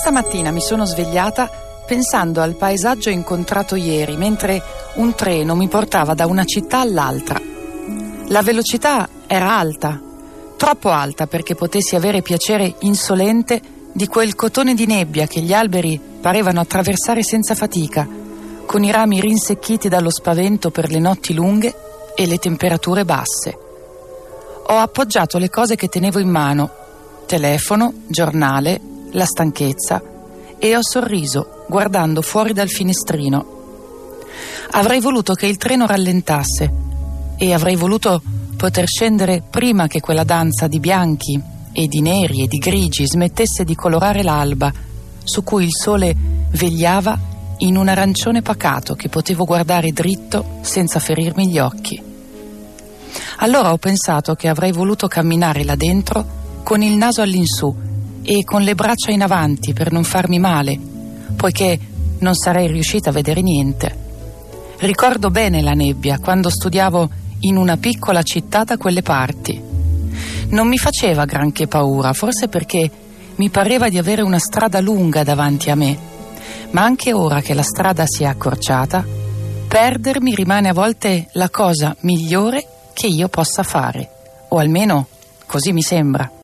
Questa mattina mi sono svegliata pensando al paesaggio incontrato ieri mentre un treno mi portava da una città all'altra. La velocità era alta, troppo alta perché potessi avere piacere insolente di quel cotone di nebbia che gli alberi parevano attraversare senza fatica, con i rami rinsecchiti dallo spavento per le notti lunghe e le temperature basse. Ho appoggiato le cose che tenevo in mano, telefono, giornale, la stanchezza, e ho sorriso guardando fuori dal finestrino. Avrei voluto che il treno rallentasse e avrei voluto poter scendere prima che quella danza di bianchi e di neri e di grigi smettesse di colorare l'alba, su cui il sole vegliava in un arancione pacato che potevo guardare dritto senza ferirmi gli occhi. Allora ho pensato che avrei voluto camminare là dentro con il naso all'insù e con le braccia in avanti per non farmi male, poiché non sarei riuscita a vedere niente. Ricordo bene la nebbia quando studiavo in una piccola città da quelle parti. Non mi faceva granché paura, forse perché mi pareva di avere una strada lunga davanti a me, ma anche ora che la strada si è accorciata, perdermi rimane a volte la cosa migliore che io possa fare, o almeno così mi sembra.